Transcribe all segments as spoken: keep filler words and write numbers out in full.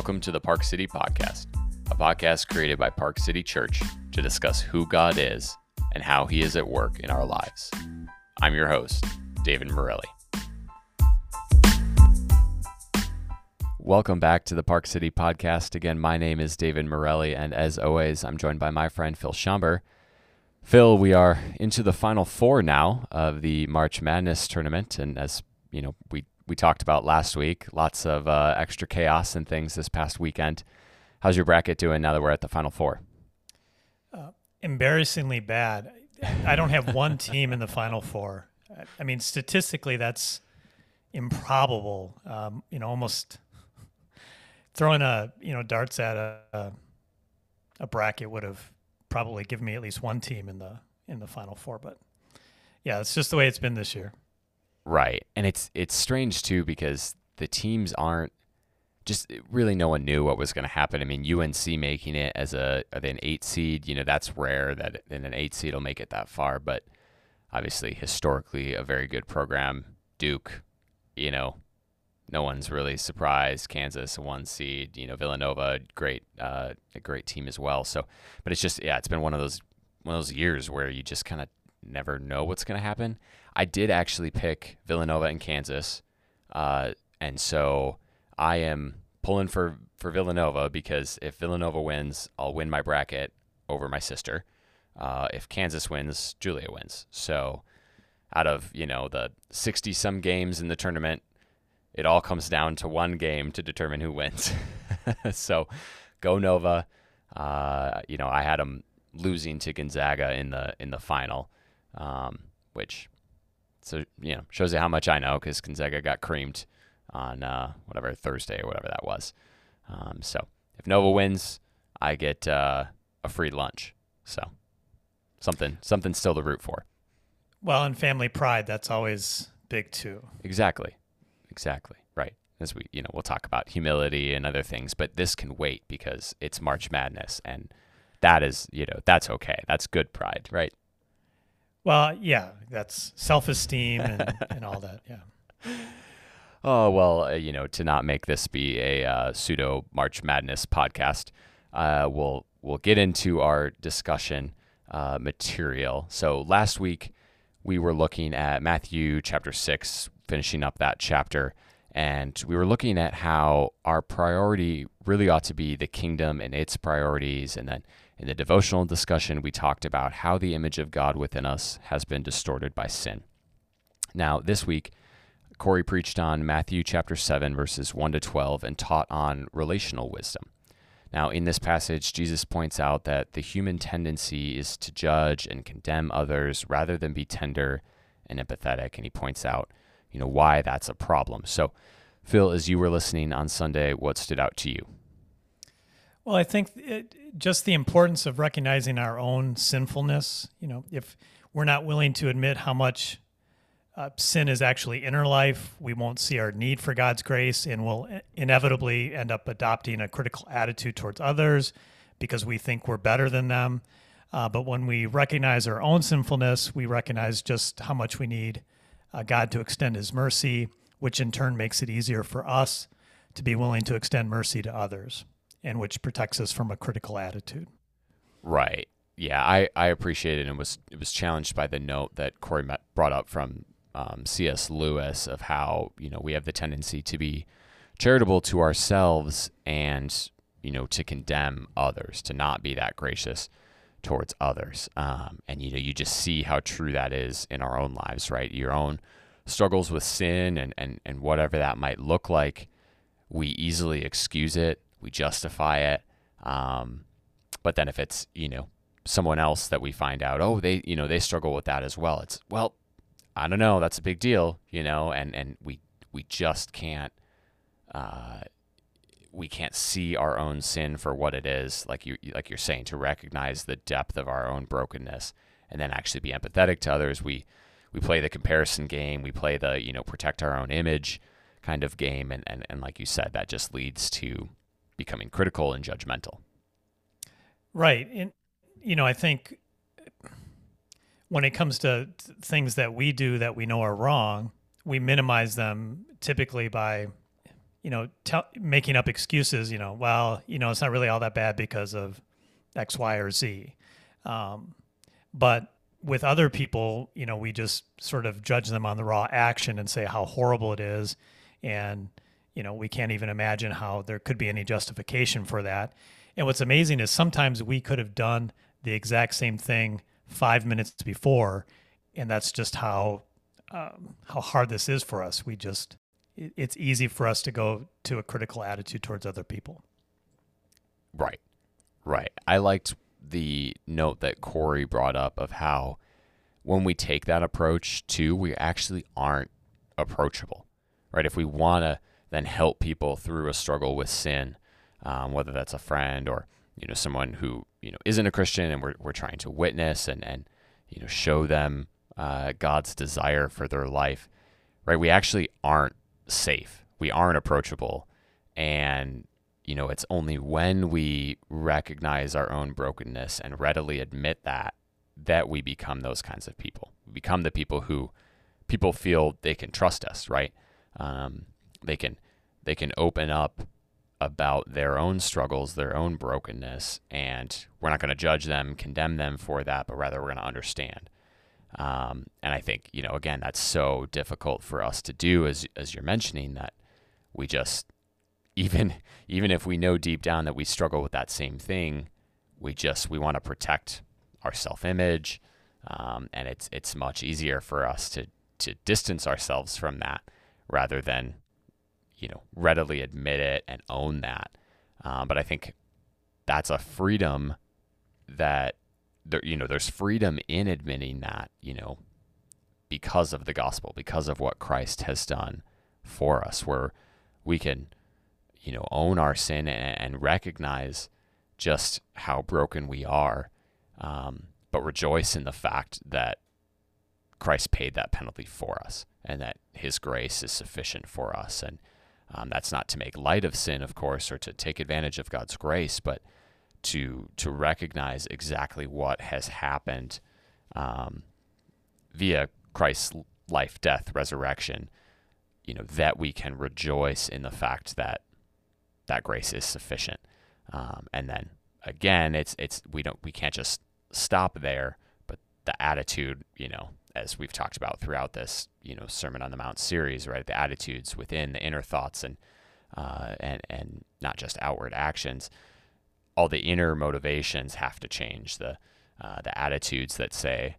Welcome to the Park City Podcast, a podcast created by Park City Church to discuss who God is and how he is at work in our lives. I'm your host, David Morelli. Welcome back to the Park City Podcast. Again, my name is David Morelli, and as always, I'm joined by my friend Phil Schamber. Phil, we are into the final four now of the March Madness tournament, and as you know, we we talked about last week, lots of uh, extra chaos and things this past weekend. How's your bracket doing now that we're at the Final Four? Uh, embarrassingly bad. I don't have one team in the Final Four. I mean, statistically, that's improbable. Um, you know, almost throwing a you know darts at a a, a bracket would have probably given me at least one team in the in the Final Four. But yeah, it's just the way it's been this year. Right. And it's it's strange, too, because the teams aren't just really no one knew what was going to happen. I mean, U N C making it as a an eight seed, you know, that's rare that an eight seed will make it that far. But obviously, historically, a very good program. Duke, you know, no one's really surprised. Kansas, a one seed, you know, Villanova, great, uh, a great team as well. So but it's just, yeah, it's been one of those one of those years where you just kind of never know what's going to happen. I did actually pick Villanova and Kansas, uh, and so I am pulling for, for Villanova because if Villanova wins, I'll win my bracket over my sister. Uh, if Kansas wins, Julia wins. So out of, you know, the sixty-some games in the tournament, it all comes down to one game to determine who wins. So go Nova. Uh, you know, I had them losing to Gonzaga in the in the final, um, which... So, you know, shows you how much I know because Gonzaga got creamed on uh, whatever Thursday or whatever that was. Um, so if Nova wins, I get uh, a free lunch. So something, something still to root for. Well, and family pride, that's always big too. Exactly. Exactly. Right. As we, you know, we'll talk about humility and other things, but this can wait because it's March Madness and that is, you know, that's okay. That's good pride, right? Well, yeah, that's self-esteem and, and all that, yeah. Oh, well, uh, you know, to not make this be a uh, pseudo March Madness podcast, uh, we'll we'll get into our discussion uh, material. So last week we were looking at Matthew chapter six, finishing up that chapter, and we were looking at how our priority really ought to be the kingdom and its priorities, and then in the devotional discussion, we talked about how the image of God within us has been distorted by sin. Now, this week, Corey preached on Matthew chapter seven, verses one to twelve, and taught on relational wisdom. Now, in this passage, Jesus points out that the human tendency is to judge and condemn others rather than be tender and empathetic, and he points out, you know, why that's a problem. So, Phil, as you were listening on Sunday, what stood out to you? Well, I think it, just the importance of recognizing our own sinfulness. You know, if we're not willing to admit how much uh, sin is actually in our life, we won't see our need for God's grace, and we'll inevitably end up adopting a critical attitude towards others because we think we're better than them. Uh, but when we recognize our own sinfulness, we recognize just how much we need uh, God to extend his mercy, which in turn makes it easier for us to be willing to extend mercy to others, and which protects us from a critical attitude. Right. Yeah, I, I appreciate it and was it was challenged by the note that Corey brought up from um, C S Lewis of how, you know, we have the tendency to be charitable to ourselves and, you know, to condemn others, to not be that gracious towards others. Um, and, you know, you just see how true that is in our own lives, right? Your own struggles with sin and, and, and whatever that might look like, we easily excuse it. We justify it. Um, but then if it's, you know, someone else that we find out, oh, they, you know, they struggle with that as well. It's, well, I don't know. That's a big deal, you know, and, and we, we just can't, uh, we can't see our own sin for what it is. Like you, like you're saying, to recognize the depth of our own brokenness and then actually be empathetic to others. We, we play the comparison game. We play the, you know, protect our own image kind of game. And, and, and like you said, that just leads to becoming critical and judgmental. Right. And, you know, I think when it comes to things that we do that we know are wrong, we minimize them typically by you know, tell, making up excuses, you know, well, you know, it's not really all that bad because of X, Y, or Z. Um, but with other people, you know, we just sort of judge them on the raw action and say how horrible it is. And, you know, we can't even imagine how there could be any justification for that. And what's amazing is sometimes we could have done the exact same thing five minutes before. And that's just how, um, how hard this is for us. We just, it's easy for us to go to a critical attitude towards other people. Right. Right. I liked the note that Corey brought up of how when we take that approach too, we actually aren't approachable, right? If we want to then help people through a struggle with sin, um, whether that's a friend or, you know, someone who, you know, isn't a Christian and we're, we're trying to witness and, and, you know, show them uh, God's desire for their life, right? We actually aren't safe. We aren't approachable. And, you know, it's only when we recognize our own brokenness and readily admit that, that we become those kinds of people. We become the people who people feel they can trust us, right? Um, they can, they can open up about their own struggles, their own brokenness, and we're not going to judge them, condemn them for that, but rather we're going to understand. Um, and I think, you know, again, that's so difficult for us to do, as as you're mentioning, that we just, even even if we know deep down that we struggle with that same thing, we just, we want to protect our self-image, um, and it's it's much easier for us to to distance ourselves from that rather than, you know, readily admit it and own that. Um, but I think that's a freedom that there, you know, there's freedom in admitting that, you know, because of the gospel, because of what Christ has done for us, where we can, you know, own our sin and, and recognize just how broken we are, um, but rejoice in the fact that Christ paid that penalty for us and that his grace is sufficient for us. And Um, that's not to make light of sin, of course, or to take advantage of God's grace, but to to recognize exactly what has happened um, via Christ's life, death, resurrection, you know, that we can rejoice in the fact that that grace is sufficient. Um, and then again, it's it's we don't we can't just stop there, but the attitude, you know, as we've talked about throughout this, you know, Sermon on the Mount series, right? The attitudes within, the inner thoughts, and uh, and and not just outward actions. All the inner motivations have to change. The uh, the attitudes that say,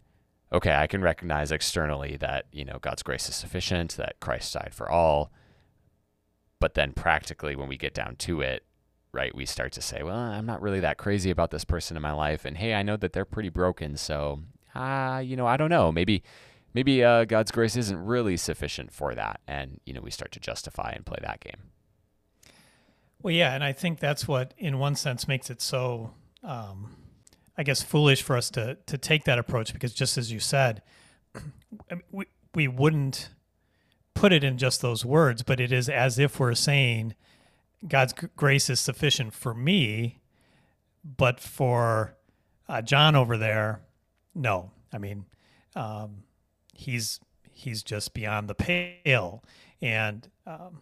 okay, I can recognize externally that, you know, God's grace is sufficient, that Christ died for all. But then practically, when we get down to it, right, we start to say, well, I'm not really that crazy about this person in my life, and hey, I know that they're pretty broken, so. Ah, uh, you know, I don't know. Maybe, maybe uh, God's grace isn't really sufficient for that, and you know, we start to justify and play that game. Well, yeah, and I think that's what, in one sense, makes it so, um, I guess, foolish for us to to take that approach, because just as you said, we we wouldn't put it in just those words, but it is as if we're saying God's grace is sufficient for me, but for uh, John over there. No, I mean, um, he's he's just beyond the pale, and, um,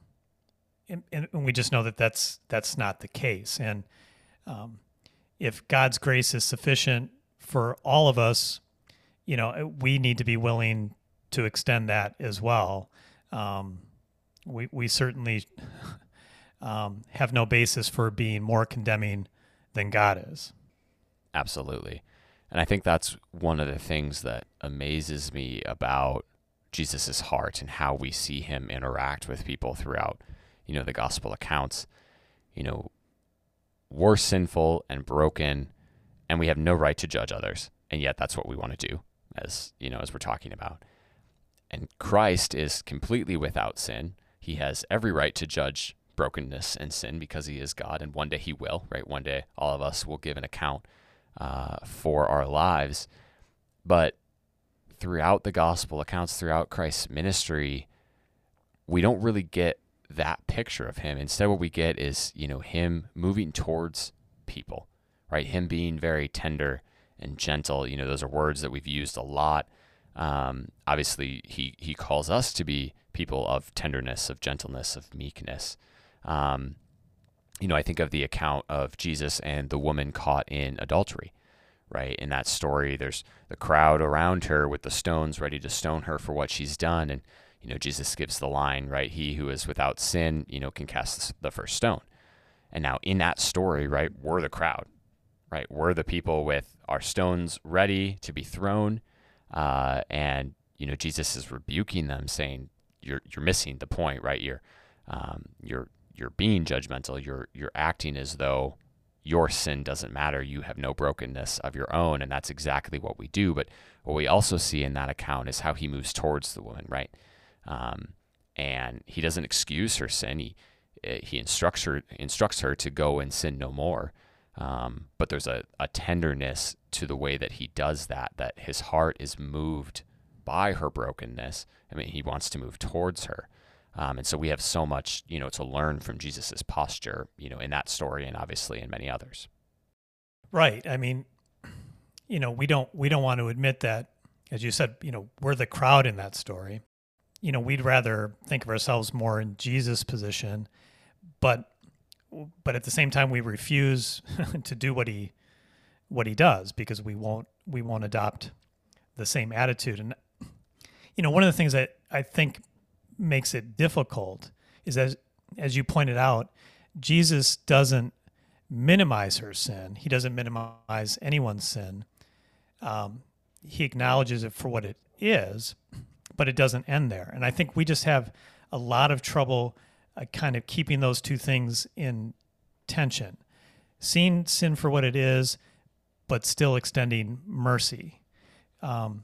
and and we just know that that's that's not the case. And um, if God's grace is sufficient for all of us, you know, we need to be willing to extend that as well. Um, we we certainly um, have no basis for being more condemning than God is. Absolutely. And I think that's one of the things that amazes me about Jesus's heart and how we see him interact with people throughout, you know, the gospel accounts. You know, we're sinful and broken, and we have no right to judge others, and yet that's what we want to do, as you know, as we're talking about. And Christ is completely without sin. He has every right to judge brokenness and sin because he is God, and one day he will, right? One day all of us will give an account Uh, for our lives. But throughout the gospel accounts, throughout Christ's ministry, we don't really get that picture of him. Instead, what we get is, you know, him moving towards people, right? Him being very tender and gentle. You know, those are words that we've used a lot. Um, obviously, he, he calls us to be people of tenderness, of gentleness, of meekness. Um, you know, I think of the account of Jesus and the woman caught in adultery, right? In that story, there's the crowd around her with the stones ready to stone her for what she's done. And, you know, Jesus gives the line, right? He who is without sin, you know, can cast the first stone. And now in that story, right, we're the crowd, right? We're the people with our stones ready to be thrown. Uh, and, you know, Jesus is rebuking them, saying, you're, you're missing the point, right? You're, um, you're, you're being judgmental. You're, you're acting as though your sin doesn't matter. You have no brokenness of your own. And that's exactly what we do. But what we also see in that account is how he moves towards the woman, right? Um, and he doesn't excuse her sin. He, he instructs her, instructs her to go and sin no more. Um, but there's a, a tenderness to the way that he does that, that his heart is moved by her brokenness. I mean, he wants to move towards her. Um, and so we have so much, you know, to learn from Jesus's posture, you know, in that story and obviously in many others. Right. I mean, you know, we don't, we don't want to admit that, as you said, you know, we're the crowd in that story. You know, we'd rather think of ourselves more in Jesus' position, but But at the same time, we refuse to do what he, what he does, because we won't we won't adopt the same attitude. And you know, one of the things that I think makes it difficult is that, as you pointed out, Jesus doesn't minimize her sin. He doesn't minimize anyone's sin. Um, he acknowledges it for what it is, but it doesn't end there. And I think we just have a lot of trouble kind of keeping those two things in tension, seeing sin for what it is, but still extending mercy. Um,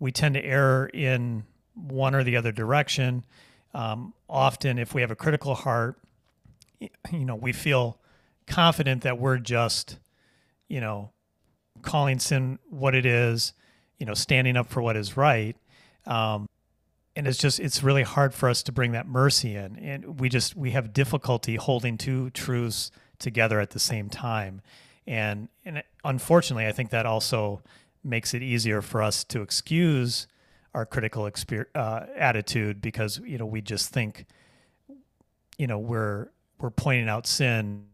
we tend to err in one or the other direction. Um, often, if we have a critical heart, you know, we feel confident that we're just, you know, calling sin what it is, you know, standing up for what is right. Um, And it's just, it's really hard for us to bring that mercy in. And we just, we have difficulty holding two truths together at the same time. And, and unfortunately, I think that also makes it easier for us to excuse our critical exper- uh, attitude, because, you know, we just think, you know, we're, we're pointing out sin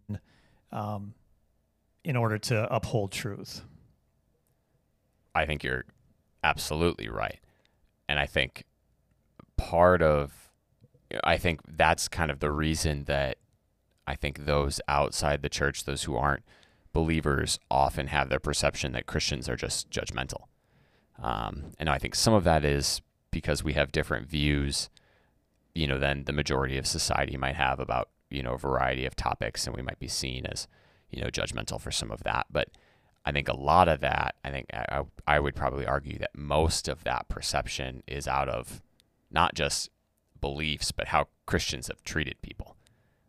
um, in order to uphold truth. I think you're absolutely right. And I think, part of, I think that's kind of the reason that I think those outside the church, those who aren't believers, often have their perception that Christians are just judgmental. Um, and I think some of that is because we have different views, you know, than the majority of society might have about, you know, a variety of topics, and we might be seen as, you know, judgmental for some of that. But I think a lot of that, I think I, I would probably argue that most of that perception is out of not just beliefs, but how Christians have treated people.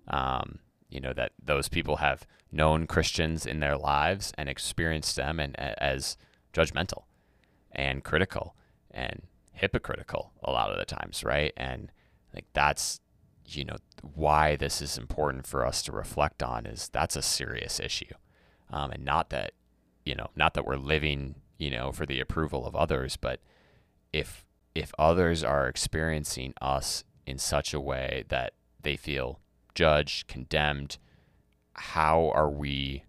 Um, you know, that those people have known Christians in their lives and experienced them and as judgmental and critical and hypocritical a lot of the times, right? And like that's, you know, why this is important for us to reflect on, is that's a serious issue. Um, and not that, you know, not that we're living, you know, for the approval of others, but if, if others are experiencing us in such a way that they feel judged, condemned, how are we,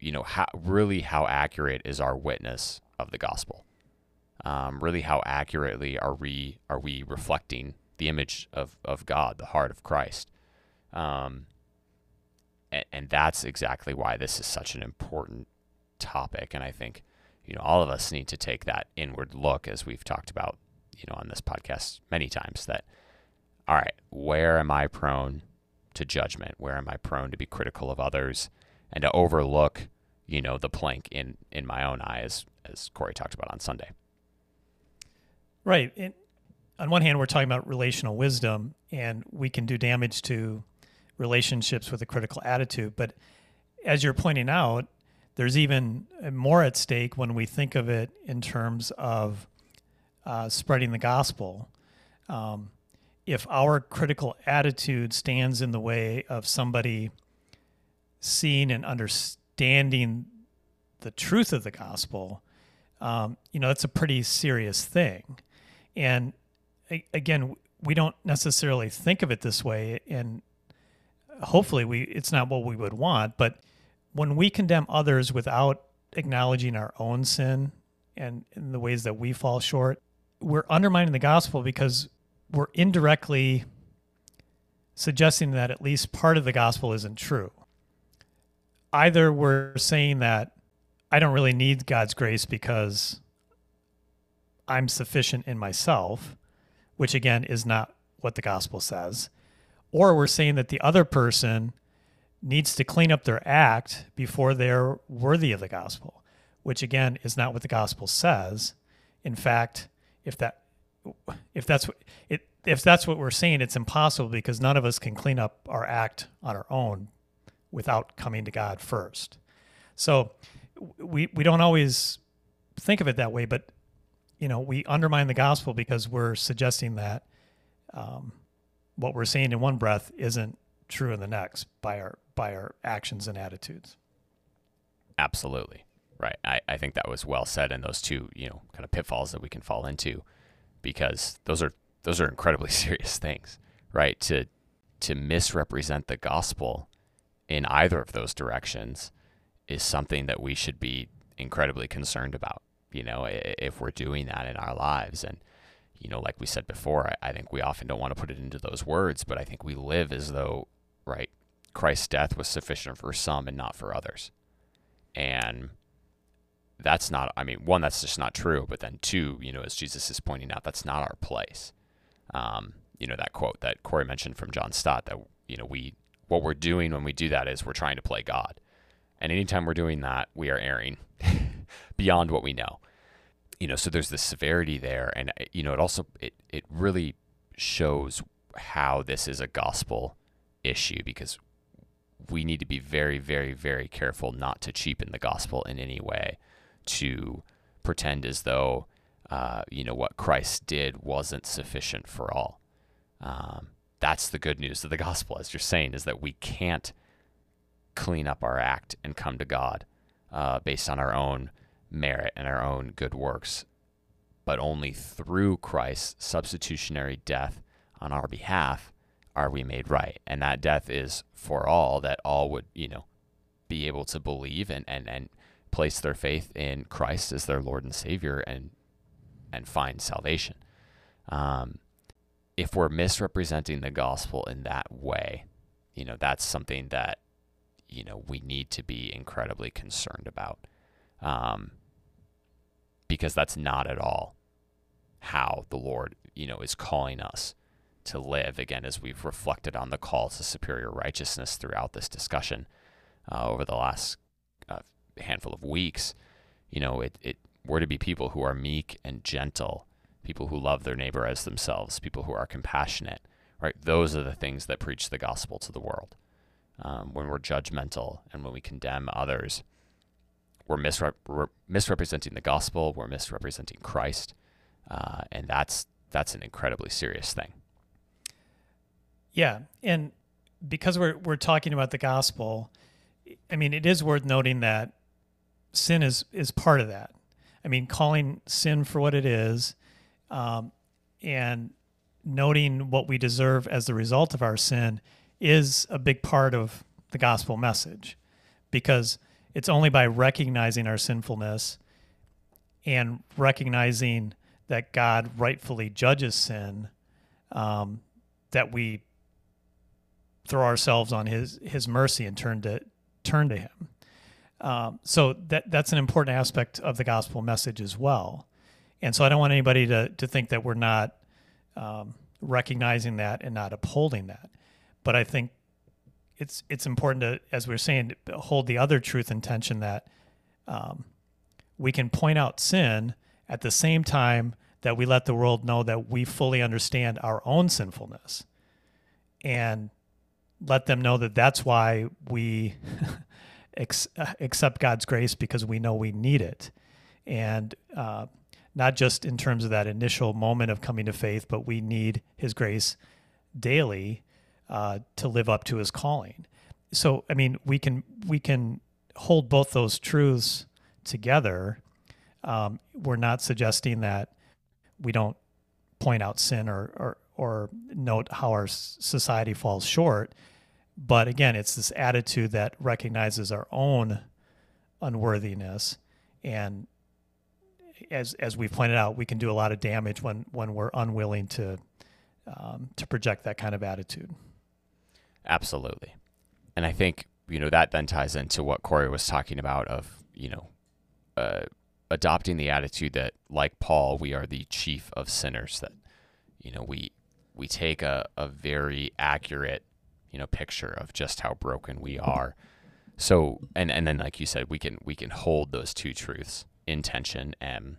you know, how really how accurate is our witness of the gospel? Um, really, how accurately are we are we reflecting the image of, of God, the heart of Christ? Um, and, and that's exactly why this is such an important topic. And I think, you know, all of us need to take that inward look, as we've talked about, you know, on this podcast many times, that, all right, where am I prone to judgment? Where am I prone to be critical of others and to overlook, you know, the plank in, in my own eye, as, as Corey talked about on Sunday. Right. And on one hand, we're talking about relational wisdom, and we can do damage to relationships with a critical attitude. But as you're pointing out, there's even more at stake when we think of it in terms of Uh, spreading the gospel. Um, if our critical attitude stands in the way of somebody seeing and understanding the truth of the gospel, um, you know, that's a pretty serious thing. And a- again, we don't necessarily think of it this way. And hopefully we it's not what we would want, but when we condemn others without acknowledging our own sin and in the ways that we fall short, we're undermining the gospel because we're indirectly suggesting that at least part of the gospel isn't true. Either we're saying that I don't really need God's grace because I'm sufficient in myself, which again is not what the gospel says, or we're saying that the other person needs to clean up their act before they're worthy of the gospel, which again is not what the gospel says. In fact, if that if that's what it if that's what we're saying, it's impossible because none of us can clean up our act on our own without coming to God first. So we we don't always think of it that way, but you know, we undermine the gospel because we're suggesting that um, what we're saying in one breath isn't true in the next by our by our actions and attitudes. Absolutely. Right. I, I think that was well said, and those two, you know, kind of pitfalls that we can fall into, because those are those are incredibly serious things, right? To to misrepresent the gospel in either of those directions is something that we should be incredibly concerned about. You know, if we're doing that in our lives. And, you know, like we said before, I think we often don't want to put it into those words, but I think we live as though, right, Christ's death was sufficient for some and not for others. And that's not, I mean, one, that's just not true. But then two, you know, as Jesus is pointing out, that's not our place. Um, you know, that quote that Corey mentioned from John Stott that, you know, we, what we're doing when we do that is we're trying to play God. And anytime we're doing that, we are erring beyond what we know. You know, so there's this severity there. And, you know, it also, it, it really shows how this is a gospel issue, because we need to be very, very, very careful not to cheapen the gospel in any way, to pretend as though, uh, you know, what Christ did wasn't sufficient for all. Um, that's the good news of the gospel, as you're saying, is that we can't clean up our act and come to God uh, based on our own merit and our own good works, but only through Christ's substitutionary death on our behalf are we made right. And that death is for all, that all would, you know, be able to believe and, and, and place their faith in Christ as their Lord and Savior and and find salvation. Um, if we're misrepresenting the gospel in that way, you know, that's something that you know, we need to be incredibly concerned about, um, because that's not at all how the Lord, you know, is calling us to live. Again, as we've reflected on the call to superior righteousness throughout this discussion uh, over the last uh, handful of weeks, you know, it, it we're to be people who are meek and gentle, people who love their neighbor as themselves, people who are compassionate, right? Those are the things that preach the gospel to the world. Um, when we're judgmental and when we condemn others, we're, misrep- we're misrepresenting the gospel, we're misrepresenting Christ, uh, and that's that's an incredibly serious thing. Yeah, and because we're we're talking about the gospel, I mean, it is worth noting that sin is, is part of that. I mean, calling sin for what it is, um, and noting what we deserve as the result of our sin is a big part of the gospel message, because it's only by recognizing our sinfulness and recognizing that God rightfully judges sin, um, that we throw ourselves on his, his mercy and turn to, turn to him. Um, so that that's an important aspect of the gospel message as well. And so I don't want anybody to, to think that we're not um, recognizing that and not upholding that. But I think it's it's important to, as we were saying, to hold the other truth in tension, that um, we can point out sin at the same time that we let the world know that we fully understand our own sinfulness, and let them know that that's why we ex- accept God's grace, because we know we need it. And uh, not just in terms of that initial moment of coming to faith, but we need his grace daily Uh, to live up to his calling. So, I mean, we can we can hold both those truths together. Um, we're not suggesting that we don't point out sin or, or or note how our society falls short. But again, it's this attitude that recognizes our own unworthiness, and as as we pointed out, we can do a lot of damage when when we're unwilling to um, to project that kind of attitude. Absolutely, and I think you know that then ties into what Corey was talking about of you know uh, adopting the attitude that, like Paul, we are the chief of sinners. That you know we we take a a very accurate you know picture of just how broken we are. So and, and then like you said, we can we can hold those two truths in tension and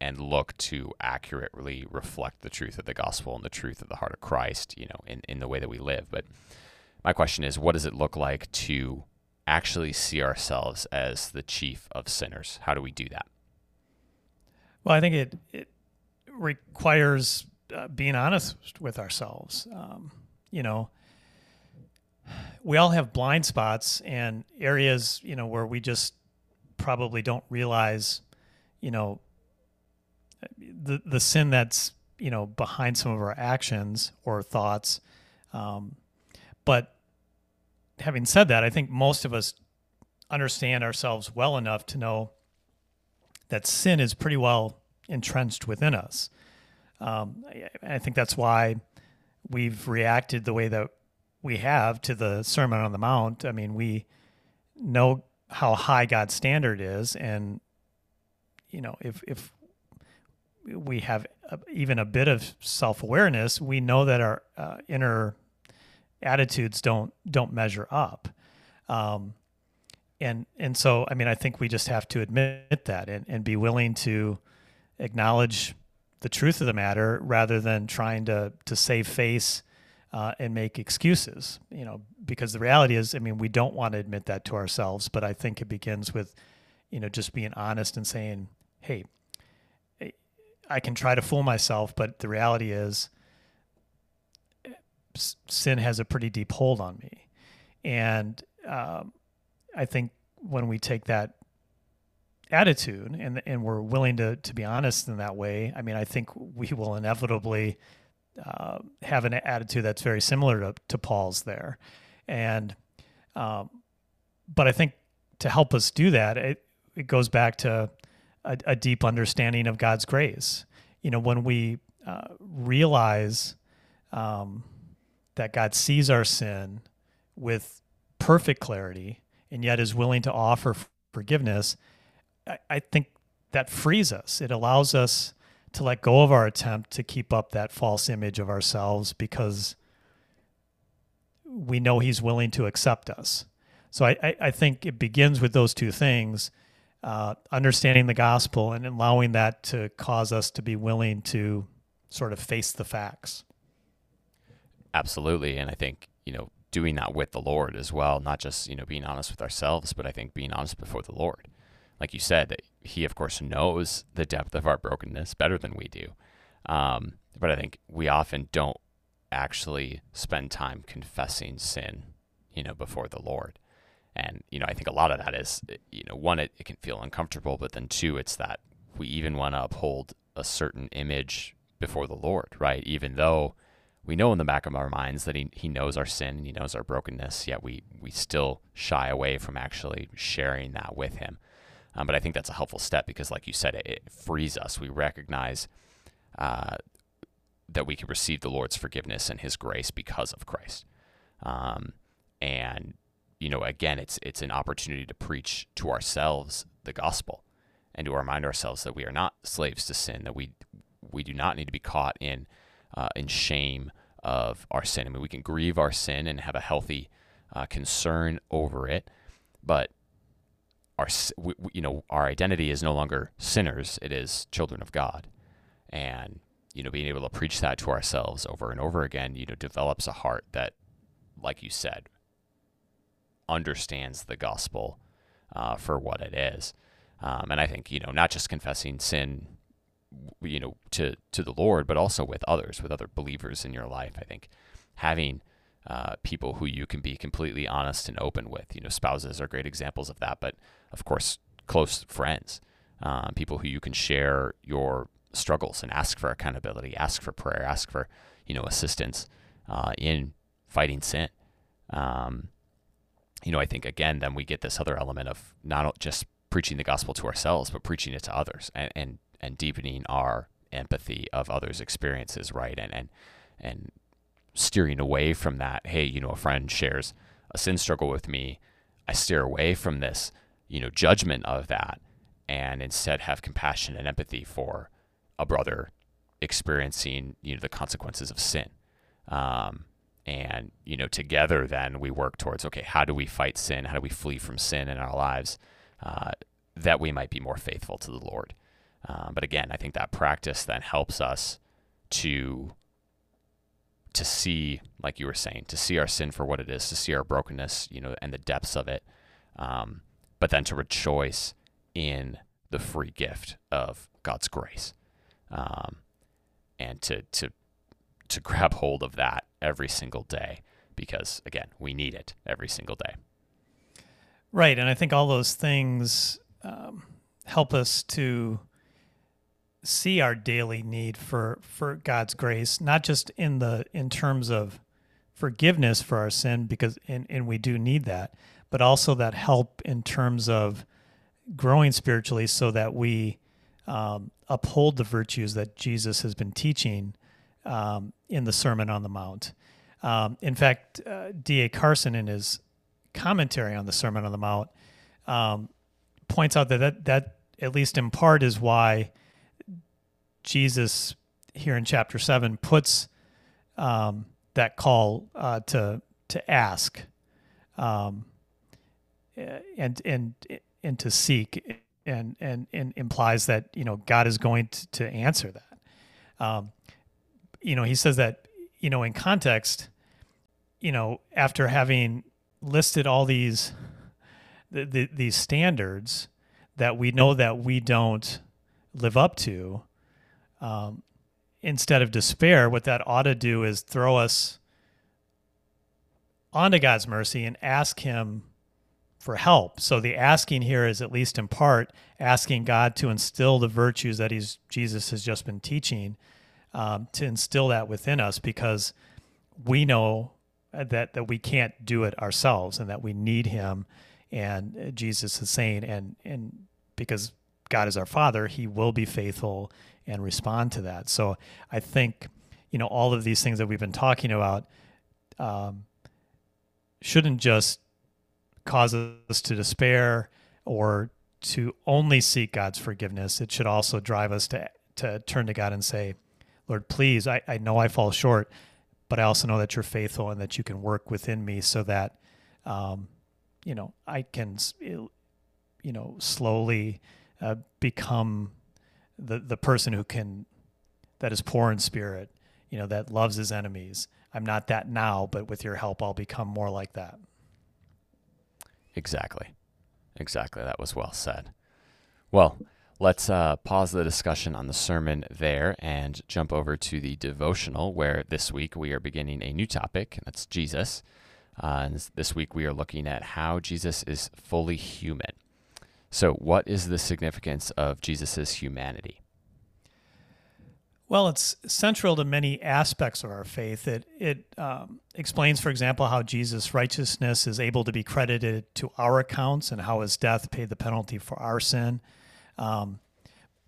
and look to accurately reflect the truth of the gospel and the truth of the heart of Christ, you know, in, in the way that we live. But my question is, what does it look like to actually see ourselves as the chief of sinners? How do we do that? Well, I think it it requires uh, being honest with ourselves. Um, you know, we all have blind spots and areas, you know, where we just probably don't realize, you know, the the sin that's, you know, behind some of our actions or thoughts. Um, but having said that, I think most of us understand ourselves well enough to know that sin is pretty well entrenched within us. Um, I, I think that's why we've reacted the way that we have to the Sermon on the Mount. I mean, we know how high God's standard is, and you know, if if we have a, even a bit of self-awareness, we know that our uh, inner attitudes don't don't measure up, um, and and so I mean, I think we just have to admit that and, and be willing to acknowledge the truth of the matter rather than trying to to save face Uh, and make excuses, you know, because the reality is, I mean, we don't want to admit that to ourselves, but I think it begins with, you know, just being honest and saying, hey, I can try to fool myself, but the reality is sin has a pretty deep hold on me. And um, I think when we take that attitude and and we're willing to, to be honest in that way, I mean, I think we will inevitably Uh, have an attitude that's very similar to, to Paul's there. And, um, but I think to help us do that, it, it goes back to a, a deep understanding of God's grace. You know, when we uh, realize um, that God sees our sin with perfect clarity and yet is willing to offer forgiveness, I, I think that frees us. It allows us to let go of our attempt to keep up that false image of ourselves because we know he's willing to accept us. So I, I, I think it begins with those two things, uh, understanding the gospel and allowing that to cause us to be willing to sort of face the facts. Absolutely. And I think, you know, doing that with the Lord as well, not just, you know, being honest with ourselves, but I think being honest before the Lord. Like you said, that he, of course, knows the depth of our brokenness better than we do. Um, but I think we often don't actually spend time confessing sin, you know, before the Lord. And, you know, I think a lot of that is, you know, one, it, it can feel uncomfortable, but then two, it's that we even want to uphold a certain image before the Lord, right? Even though we know in the back of our minds that he, he knows our sin and he knows our brokenness, yet we, we still shy away from actually sharing that with him. Um, but I think that's a helpful step because, like you said, it, it frees us. We recognize uh, that we can receive the Lord's forgiveness and his grace because of Christ. Um, and, you know, again, it's it's an opportunity to preach to ourselves the gospel and to remind ourselves that we are not slaves to sin, that we we do not need to be caught in uh, in shame of our sin. I mean, we can grieve our sin and have a healthy uh, concern over it, but Our, you know, our identity is no longer sinners; it is children of God, and you know, being able to preach that to ourselves over and over again, you know, develops a heart that, like you said, understands the gospel uh, for what it is. Um, and I think you know, not just confessing sin, you know, to to the Lord, but also with others, with other believers in your life. I think having Uh, people who you can be completely honest and open with. You know, spouses are great examples of that, but of course, close friends, um, people who you can share your struggles and ask for accountability, ask for prayer, ask for, you know, assistance uh, in fighting sin. Um, you know, I think, again, then we get this other element of not just preaching the gospel to ourselves, but preaching it to others and, and, and deepening our empathy of others' experiences, right? And, and, and steering away from that, hey, you know, a friend shares a sin struggle with me. I steer away from this, you know, judgment of that, and instead have compassion and empathy for a brother experiencing, you know, the consequences of sin. Um, and, you know, together then we work towards, okay, how do we fight sin? How do we flee from sin in our lives, uh, that we might be more faithful to the Lord? Um, but again, I think that practice then helps us to, to see, like you were saying, to see our sin for what it is, to see our brokenness, you know, and the depths of it. Um, but then to rejoice in the free gift of God's grace. Um, and to, to, to grab hold of that every single day, because again, we need it every single day. Right. And I think all those things, um, help us to see our daily need for, for God's grace, not just in the, in terms of forgiveness for our sin, because, and, and we do need that, but also that help in terms of growing spiritually so that we, um, uphold the virtues that Jesus has been teaching, um, in the Sermon on the Mount. Um, in fact, uh, D A Carson in his commentary on the Sermon on the Mount, um, points out that, that that at least in part is why Jesus here in chapter seven puts um, that call uh, to to ask um, and and and to seek and and and implies that, you know, God is going to, to answer that. Um, you know, he says that, you know, in context, you know, after having listed all these The, the, these standards that we know that we don't live up to, um, instead of despair, what that ought to do is throw us onto God's mercy and ask him for help. So the asking here is, at least in part, asking God to instill the virtues that he's, Jesus has just been teaching, um, to instill that within us, because we know that, that we can't do it ourselves and that we need him. And Jesus is saying, and and because God is our Father, he will be faithful and respond to that. So I think, you know, all of these things that we've been talking about um, shouldn't just cause us to despair or to only seek God's forgiveness. It should also drive us to to turn to God and say, Lord, please, I, I know I fall short, but I also know that you're faithful and that you can work within me so that, um you know, I can, you know, slowly uh, become the the person who can, that is poor in spirit, you know, that loves his enemies. I'm not that now, but with your help, I'll become more like that. Exactly. Exactly. That was well said. Well, let's uh, pause the discussion on the sermon there and jump over to the devotional, where this week we are beginning a new topic, and that's Jesus. Uh, and this week we are looking at how Jesus is fully human. So what is the significance of Jesus's humanity? Well, it's central to many aspects of our faith. It, it um, explains, for example, how Jesus' righteousness is able to be credited to our accounts and how his death paid the penalty for our sin. Um,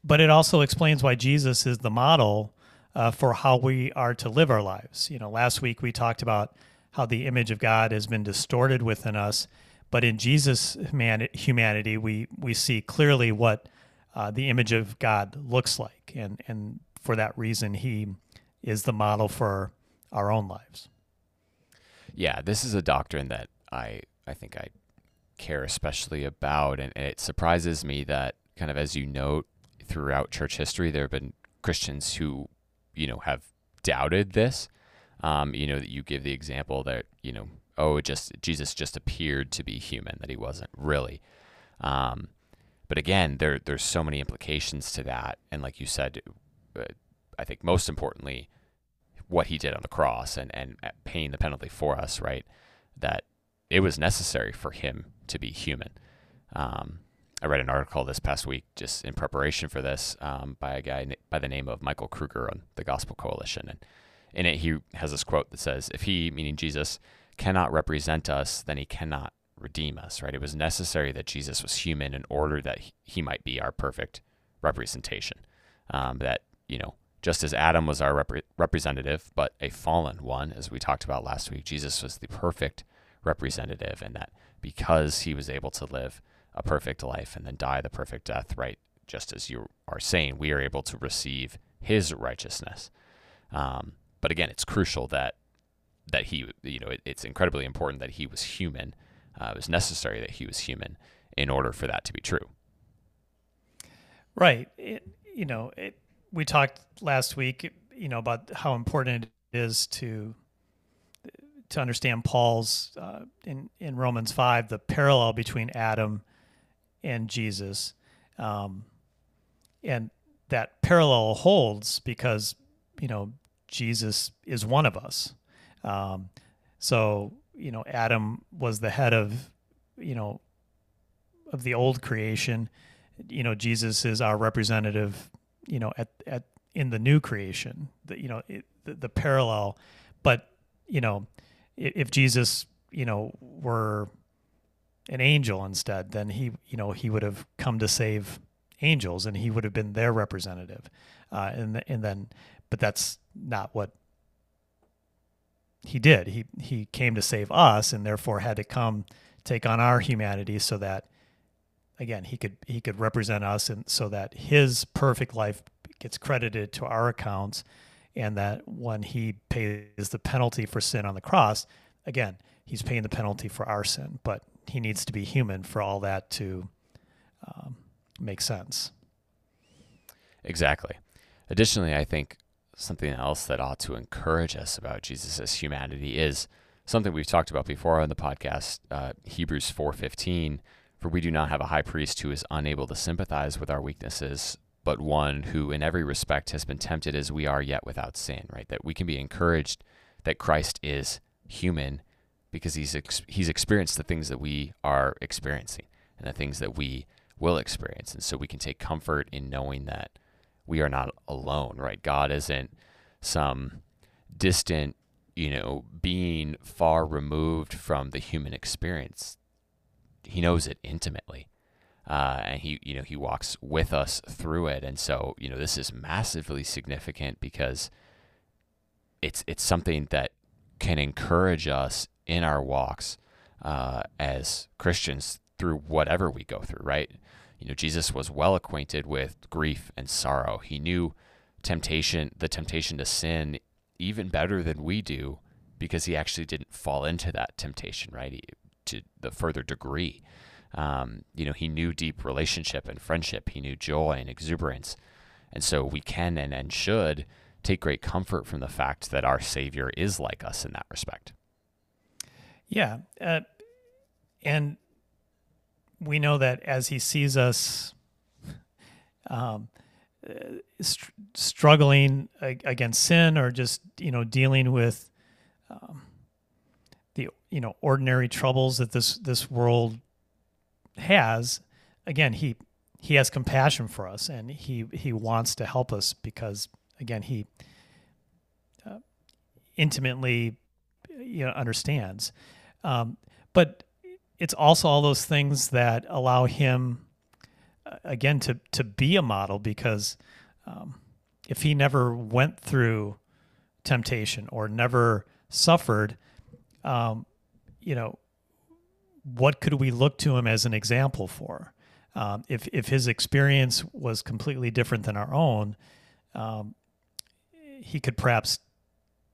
but it also explains why Jesus is the model uh, for how we are to live our lives. You know, last week we talked about how the image of God has been distorted within us, but in Jesus' humanity, we we see clearly what uh, the image of God looks like, and and for that reason, he is the model for our own lives. Yeah, this is a doctrine that I I think I care especially about, and it surprises me that, kind of as you note, throughout church history, there have been Christians who, you know, have doubted this. Um, you know, that you give the example that, you know, oh, it just Jesus just appeared to be human, that he wasn't really. Um, but again, there there's so many implications to that. And like you said, uh, I think most importantly, what he did on the cross and, and paying the penalty for us, right, that it was necessary for him to be human. Um, I read an article this past week just in preparation for this um, by a guy by the name of Michael Kruger on the Gospel Coalition. And in it, he has this quote that says, if he, meaning Jesus, cannot represent us, then he cannot redeem us, right? It was necessary that Jesus was human in order that he might be our perfect representation. Um, that, you know, just as Adam was our rep- representative, but a fallen one, as we talked about last week, Jesus was the perfect representative, and that because he was able to live a perfect life and then die the perfect death, right? Just as you are saying, we are able to receive his righteousness. Um, but again, it's crucial that that he, you know, it, it's incredibly important that he was human. Uh, it was necessary that he was human in order for that to be true. Right. It, you know, it, we talked last week, you know, about how important it is to to understand Paul's uh, in in Romans five, the parallel between Adam and Jesus, um, and that parallel holds because, you know, Jesus is one of us. Um, so, you know, Adam was the head of, you know, of the old creation. You know, Jesus is our representative, you know, at, at, in the new creation, the, you know, it, the, the parallel. But, you know, if Jesus, you know, were an angel instead, then he, you know, he would have come to save angels and he would have been their representative. Uh, and, and then, but that's not what he did. He, he came to save us and therefore had to come take on our humanity so that, again, he could, he could represent us, and so that his perfect life gets credited to our accounts. And that when he pays the penalty for sin on the cross, again, he's paying the penalty for our sin, but he needs to be human for all that to um, make sense. Exactly. Additionally, I think something else that ought to encourage us about Jesus' humanity is something we've talked about before on the podcast, uh, Hebrews four fifteen, for we do not have a high priest who is unable to sympathize with our weaknesses, but one who in every respect has been tempted as we are, yet without sin, right? That we can be encouraged that Christ is human because he's ex- he's experienced the things that we are experiencing and the things that we will experience. And so we can take comfort in knowing that we are not alone, right? God isn't some distant, you know, being far removed from the human experience. He knows it intimately. Uh, and he, you know, he walks with us through it. And so, you know, this is massively significant because it's, it's something that can encourage us in our walks, uh, as Christians through whatever we go through, right? You know, Jesus was well acquainted with grief and sorrow. He knew temptation, the temptation to sin even better than we do, because he actually didn't fall into that temptation, right? He, to the further degree. Um, you know, he knew deep relationship and friendship. He knew joy and exuberance. And so we can and, and should take great comfort from the fact that our Savior is like us in that respect. Yeah. Uh, and we know that as he sees us um, uh, str- struggling ag- against sin, or just, you know, dealing with um, the, you know, ordinary troubles that this, this world has, again, he he has compassion for us, and he he wants to help us because, again, he uh, intimately, you know, understands. Um, but it's also all those things that allow him, uh, again, to to be a model, because um, if he never went through temptation or never suffered, um, you know, what could we look to him as an example for? Um, if if his experience was completely different than our own, um, he could perhaps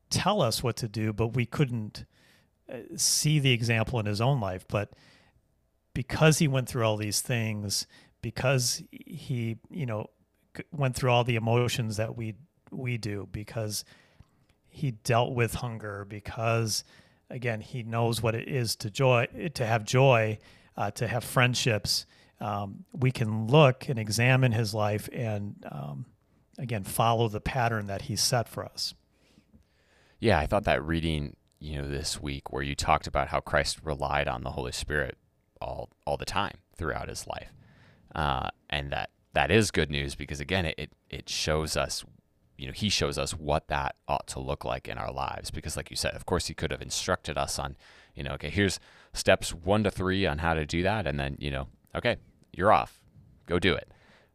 tell us what to do, but we couldn't see the example in his own life. But because he went through all these things, because he, you know, went through all the emotions that we we do, because he dealt with hunger, because, again, he knows what it is to joy, to have joy, uh, to have friendships. Um, we can look and examine his life and, um, again, follow the pattern that he set for us. Yeah, I thought that reading, you know, this week where you talked about how Christ relied on the Holy Spirit all all the time throughout his life, uh, and that that is good news because, again, it it shows us you know, he shows us what that ought to look like in our lives. Because like you said, of course, he could have instructed us on, you know, okay, here's steps one to three on how to do that. And then, you know, okay, you're off, go do it.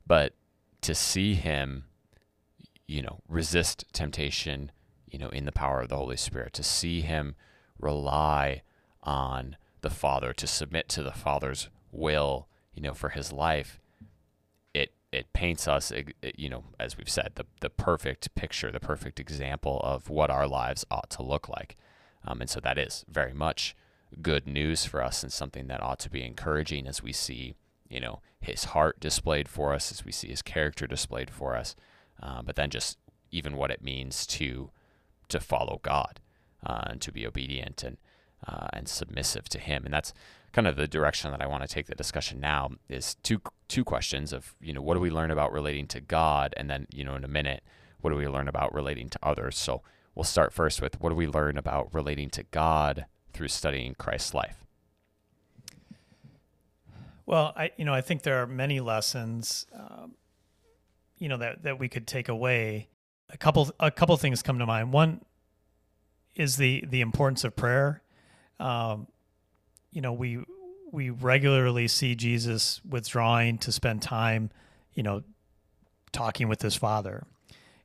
But to see him, you know, resist temptation, you know, in the power of the Holy Spirit, to see him rely on the Father, to submit to the Father's will, you know, for his life, it it paints us, it, it, you know, as we've said, the, the perfect picture, the perfect example of what our lives ought to look like. Um, and so that is very much good news for us and something that ought to be encouraging as we see, you know, his heart displayed for us, as we see his character displayed for us, uh, but then just even what it means to to follow God uh, and to be obedient and uh, and submissive to him. And that's kind of the direction that I want to take the discussion now, is two two questions of, you know, what do we learn about relating to God? And then, you know, in a minute, what do we learn about relating to others? So we'll start first with, what do we learn about relating to God through studying Christ's life? Well, I, you know, I think there are many lessons, um, you know, that, that we could take away. A couple, a couple things come to mind. One is the the importance of prayer. Um, you know, we we regularly see Jesus withdrawing to spend time, you know, talking with his Father,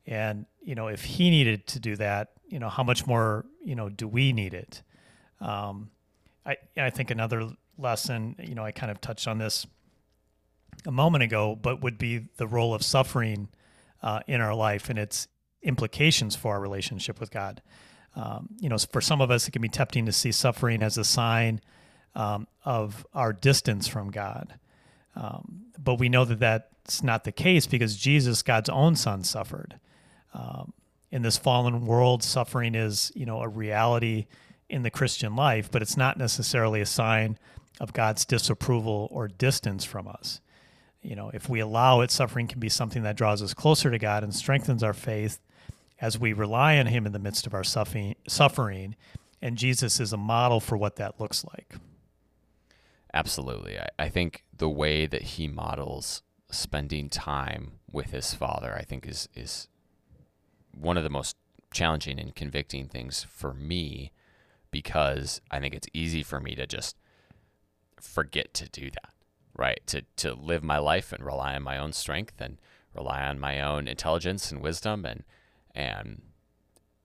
and you know, if he needed to do that, you know, how much more, you know, do we need it? Um, I I think another lesson, you know, I kind of touched on this a moment ago, but would be the role of suffering uh, in our life and its implications for our relationship with God. Um, you know, for some of us, it can be tempting to see suffering as a sign um, of our distance from God. Um, but we know that that's not the case, because Jesus, God's own son, suffered. Um, in this fallen world, suffering is, you know, a reality in the Christian life, but it's not necessarily a sign of God's disapproval or distance from us. You know, if we allow it, suffering can be something that draws us closer to God and strengthens our faith as we rely on him in the midst of our suffering, suffering. And Jesus is a model for what that looks like. Absolutely. I, I think the way that he models spending time with his Father, I think is, is one of the most challenging and convicting things for me, because I think it's easy for me to just forget to do that. Right, to to live my life and rely on my own strength and rely on my own intelligence and wisdom, and and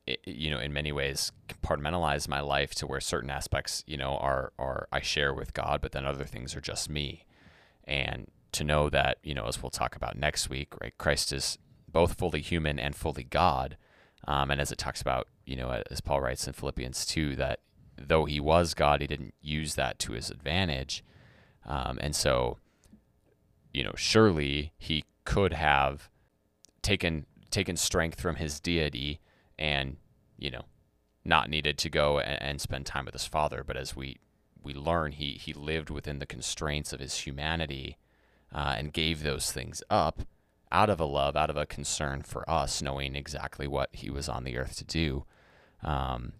it, you know, in many ways compartmentalize my life to where certain aspects, you know, are are I share with God, but then other things are just me. And to know that, you know, as we'll talk about next week, right, Christ is both fully human and fully God, um, and as it talks about, you know, as Paul writes in Philippians two, that though he was God, he didn't use that to his advantage. Um, and so, you know, surely he could have taken taken strength from his deity and, you know, not needed to go and, and spend time with his Father. But as we, we learn, he, he lived within the constraints of his humanity uh, and gave those things up out of a love, out of a concern for us, knowing exactly what he was on the earth to do, um,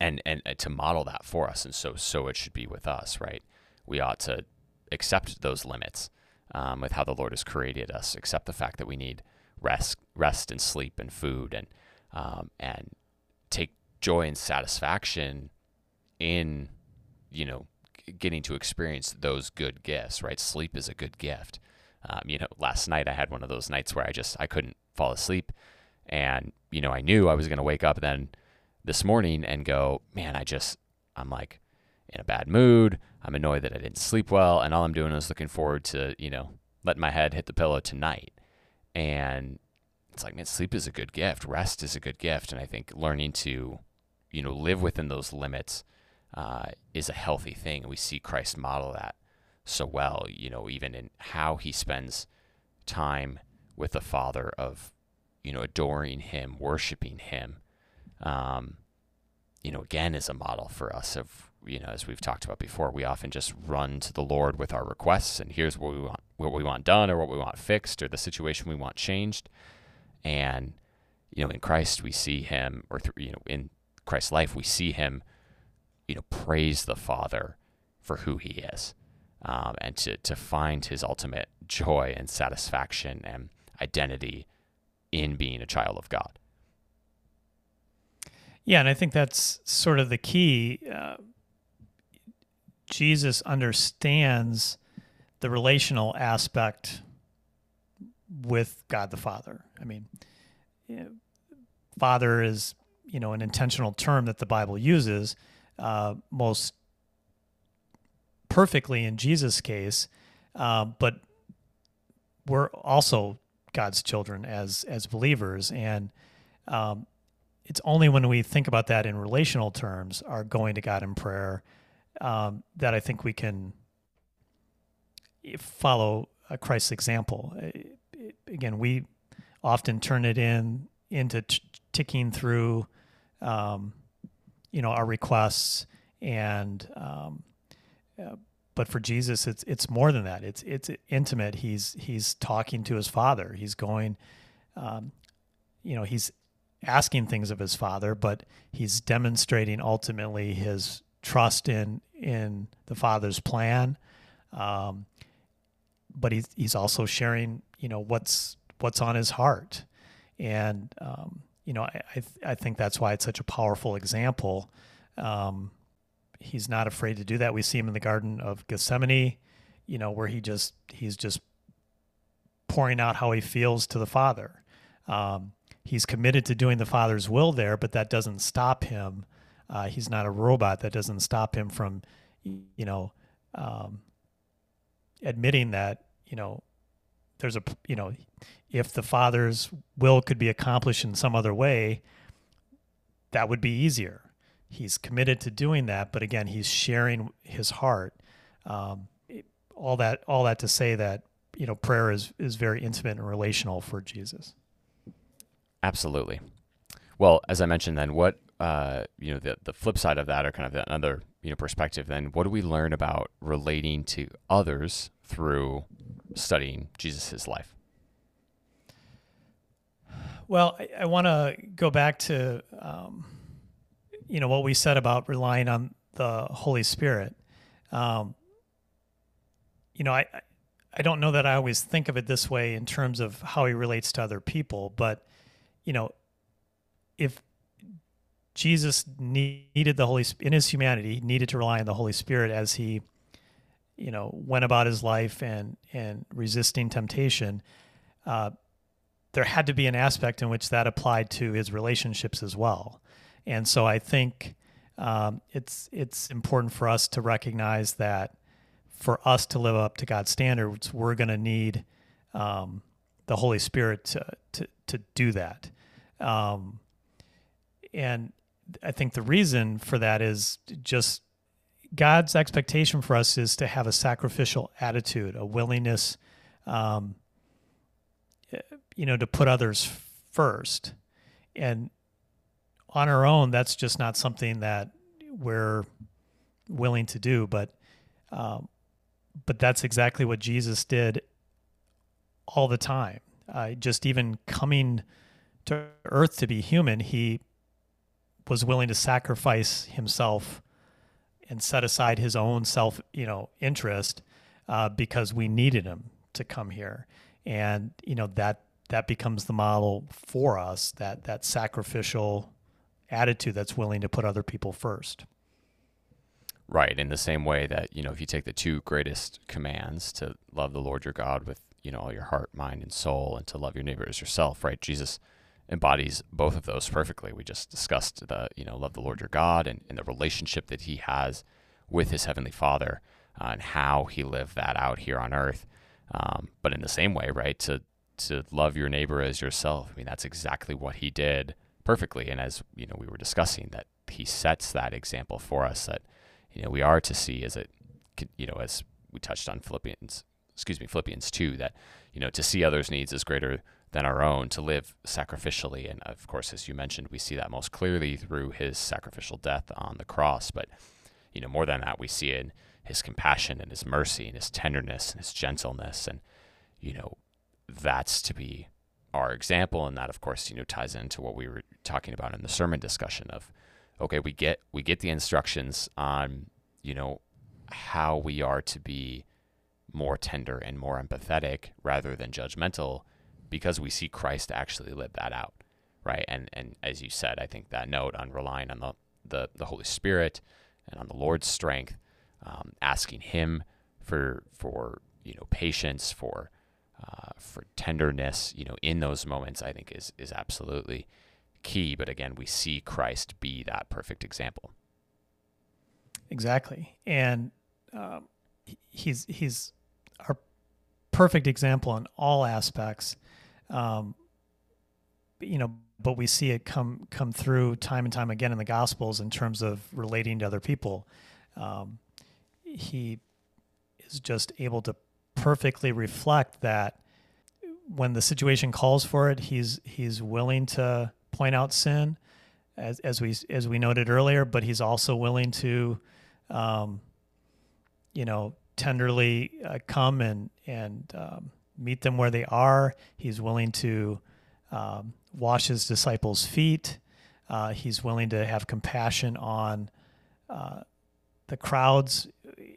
and, and uh, to model that for us. And so, so it should be with us, right? We ought to accept those limits um, with how the Lord has created us, accept the fact that we need rest rest and sleep and food, and um, and take joy and satisfaction in, you know, getting to experience those good gifts, right? Sleep is a good gift. Um, you know, last night I had one of those nights where I just, I couldn't fall asleep, and, you know, I knew I was going to wake up then this morning and go, man, I just, I'm like, in a bad mood, I'm annoyed that I didn't sleep well, and all I'm doing is looking forward to, you know, letting my head hit the pillow tonight. And it's like, man, sleep is a good gift, rest is a good gift, and I think learning to, you know, live within those limits uh, is a healthy thing. We see Christ model that so well, you know, even in how he spends time with the Father, of, you know, adoring him, worshiping him, um, you know, again, is a model for us of, you know, as we've talked about before, we often just run to the Lord with our requests, and here's what we want, what we want done, or what we want fixed, or the situation we want changed. And, you know, in Christ, we see him, or through, you know, in Christ's life, we see him, you know, praise the Father for who he is, um, and to, to find his ultimate joy and satisfaction and identity in being a child of God. Yeah, and I think that's sort of the key. Uh, Jesus understands the relational aspect with God the Father. I mean, Father is, you know, an intentional term that the Bible uses uh, most perfectly in Jesus' case, uh, but we're also God's children as as believers, and um, it's only when we think about that in relational terms, our going to God in prayer, um, that I think we can follow a Christ's example. Again, we often turn it in into t- ticking through, um, you know, our requests, and um, uh, but for Jesus, it's it's more than that. It's it's intimate. He's he's talking to his Father. He's going, um, you know, he's asking things of his Father, but he's demonstrating ultimately his trust in in the Father's plan. Um, but he's he's also sharing, you know, what's what's on his heart, and um, you know, I I, th- I think that's why it's such a powerful example. Um, he's not afraid to do that. We see him in the Garden of Gethsemane, you know, where he just he's just pouring out how he feels to the Father. Um, he's committed to doing the Father's will there, but that doesn't stop him. Uh, he's not a robot. That doesn't stop him from, you know, um, admitting that, you know, there's a, you know, if the Father's will could be accomplished in some other way, that would be easier. He's committed to doing that, but again, he's sharing his heart. Um, it, all that, all that to say that, you know, prayer is, is very intimate and relational for Jesus. Absolutely. Well, as I mentioned, then what, uh, you know, the, the flip side of that, or kind of the other, you know, perspective, then what do we learn about relating to others through studying Jesus's life? Well, I, I want to go back to, um, you know, what we said about relying on the Holy Spirit. Um, you know, I, I don't know that I always think of it this way in terms of how he relates to other people, but, you know, if Jesus needed the Holy Spirit in his humanity, he needed to rely on the Holy Spirit as he, you know, went about his life and, and resisting temptation, uh, there had to be an aspect in which that applied to his relationships as well. And so I think um, it's it's important for us to recognize that for us to live up to God's standards, we're going to need um, the Holy Spirit to to, to do that. Um, and I think the reason for that is just God's expectation for us is to have a sacrificial attitude, a willingness, um, you know, to put others first. And on our own, that's just not something that we're willing to do. But, um, but that's exactly what Jesus did all the time. Uh, just even coming to earth to be human, he was willing to sacrifice himself and set aside his own self, you know, interest, uh, because we needed him to come here. And, you know, that, that becomes the model for us, that, that sacrificial attitude that's willing to put other people first. Right. In the same way that, you know, if you take the two greatest commands to love the Lord your God with, you know, all your heart, mind, and soul, and to love your neighbor as yourself, right? Jesus embodies both of those perfectly. We just discussed the, you know, love the Lord your God and, and the relationship that he has with his heavenly Father, uh, and how he lived that out here on earth. Um, but in the same way, right, to, to love your neighbor as yourself. I mean, that's exactly what he did perfectly. And as, you know, we were discussing, that he sets that example for us that, you know, we are to see as it, you know, as we touched on Philippians, excuse me, Philippians two, that, you know, to see others' needs is greater than our own, to live sacrificially. And of course, as you mentioned, we see that most clearly through his sacrificial death on the cross. But, you know, more than that, we see in his compassion and his mercy and his tenderness and his gentleness. And, you know, that's to be our example. And that, of course, you know, ties into what we were talking about in the sermon discussion of, okay, we get we get the instructions on, you know, how we are to be more tender and more empathetic rather than judgmental, because we see Christ actually live that out, right? And and as you said, I think that note on relying on the, the, the Holy Spirit and on the Lord's strength, um, asking Him for for you know patience, for uh, for tenderness, you know, in those moments, I think is is absolutely key. But again, we see Christ be that perfect example. Exactly, and um, he's he's our perfect example in all aspects, um, you know. But we see it come come through time and time again in the Gospels in terms of relating to other people. Um, he is just able to perfectly reflect that when the situation calls for it. He's he's willing to point out sin, as as we as we noted earlier, but he's also willing to, um, you know, tenderly uh, come and and um, meet them where they are. He's willing to um, wash his disciples' feet. Uh, he's willing to have compassion on uh, the crowds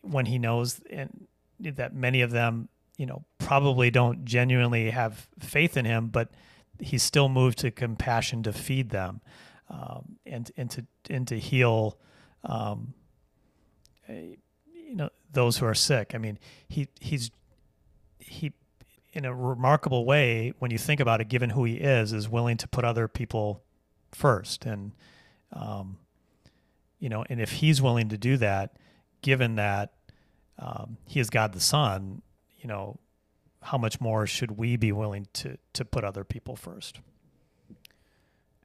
when he knows and that many of them, you know, probably don't genuinely have faith in him, but he's still moved to compassion to feed them. Um, and, and to, and to heal, um, you know, those who are sick. I mean, he, he's, he, in a remarkable way, when you think about it, given who he is, is willing to put other people first. And, um, you know, and if he's willing to do that, given that, um, he is God the Son, you know, how much more should we be willing to, to put other people first?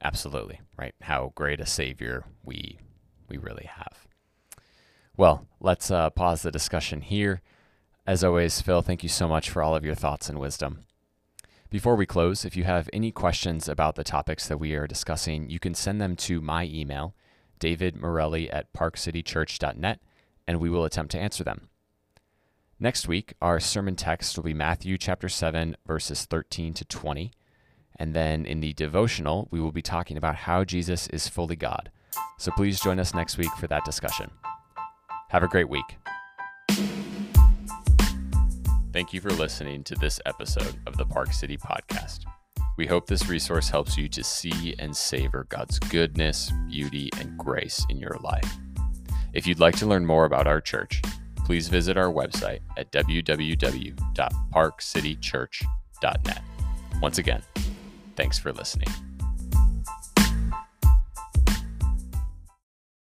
Absolutely, right? How great a Savior we we really have. Well, let's uh, pause the discussion here. As always, Phil, thank you so much for all of your thoughts and wisdom. Before we close, if you have any questions about the topics that we are discussing, you can send them to my email, david morelli at park city church dot net, and we will attempt to answer them. Next week, our sermon text will be Matthew chapter seven, verses thirteen to twenty. And then in the devotional, we will be talking about how Jesus is fully God. So please join us next week for that discussion. Have a great week. Thank you for listening to this episode of the Park City Podcast. We hope this resource helps you to see and savor God's goodness, beauty, and grace in your life. If you'd like to learn more about our church, please visit our website at w w w dot park city church dot net. Once again, thanks for listening.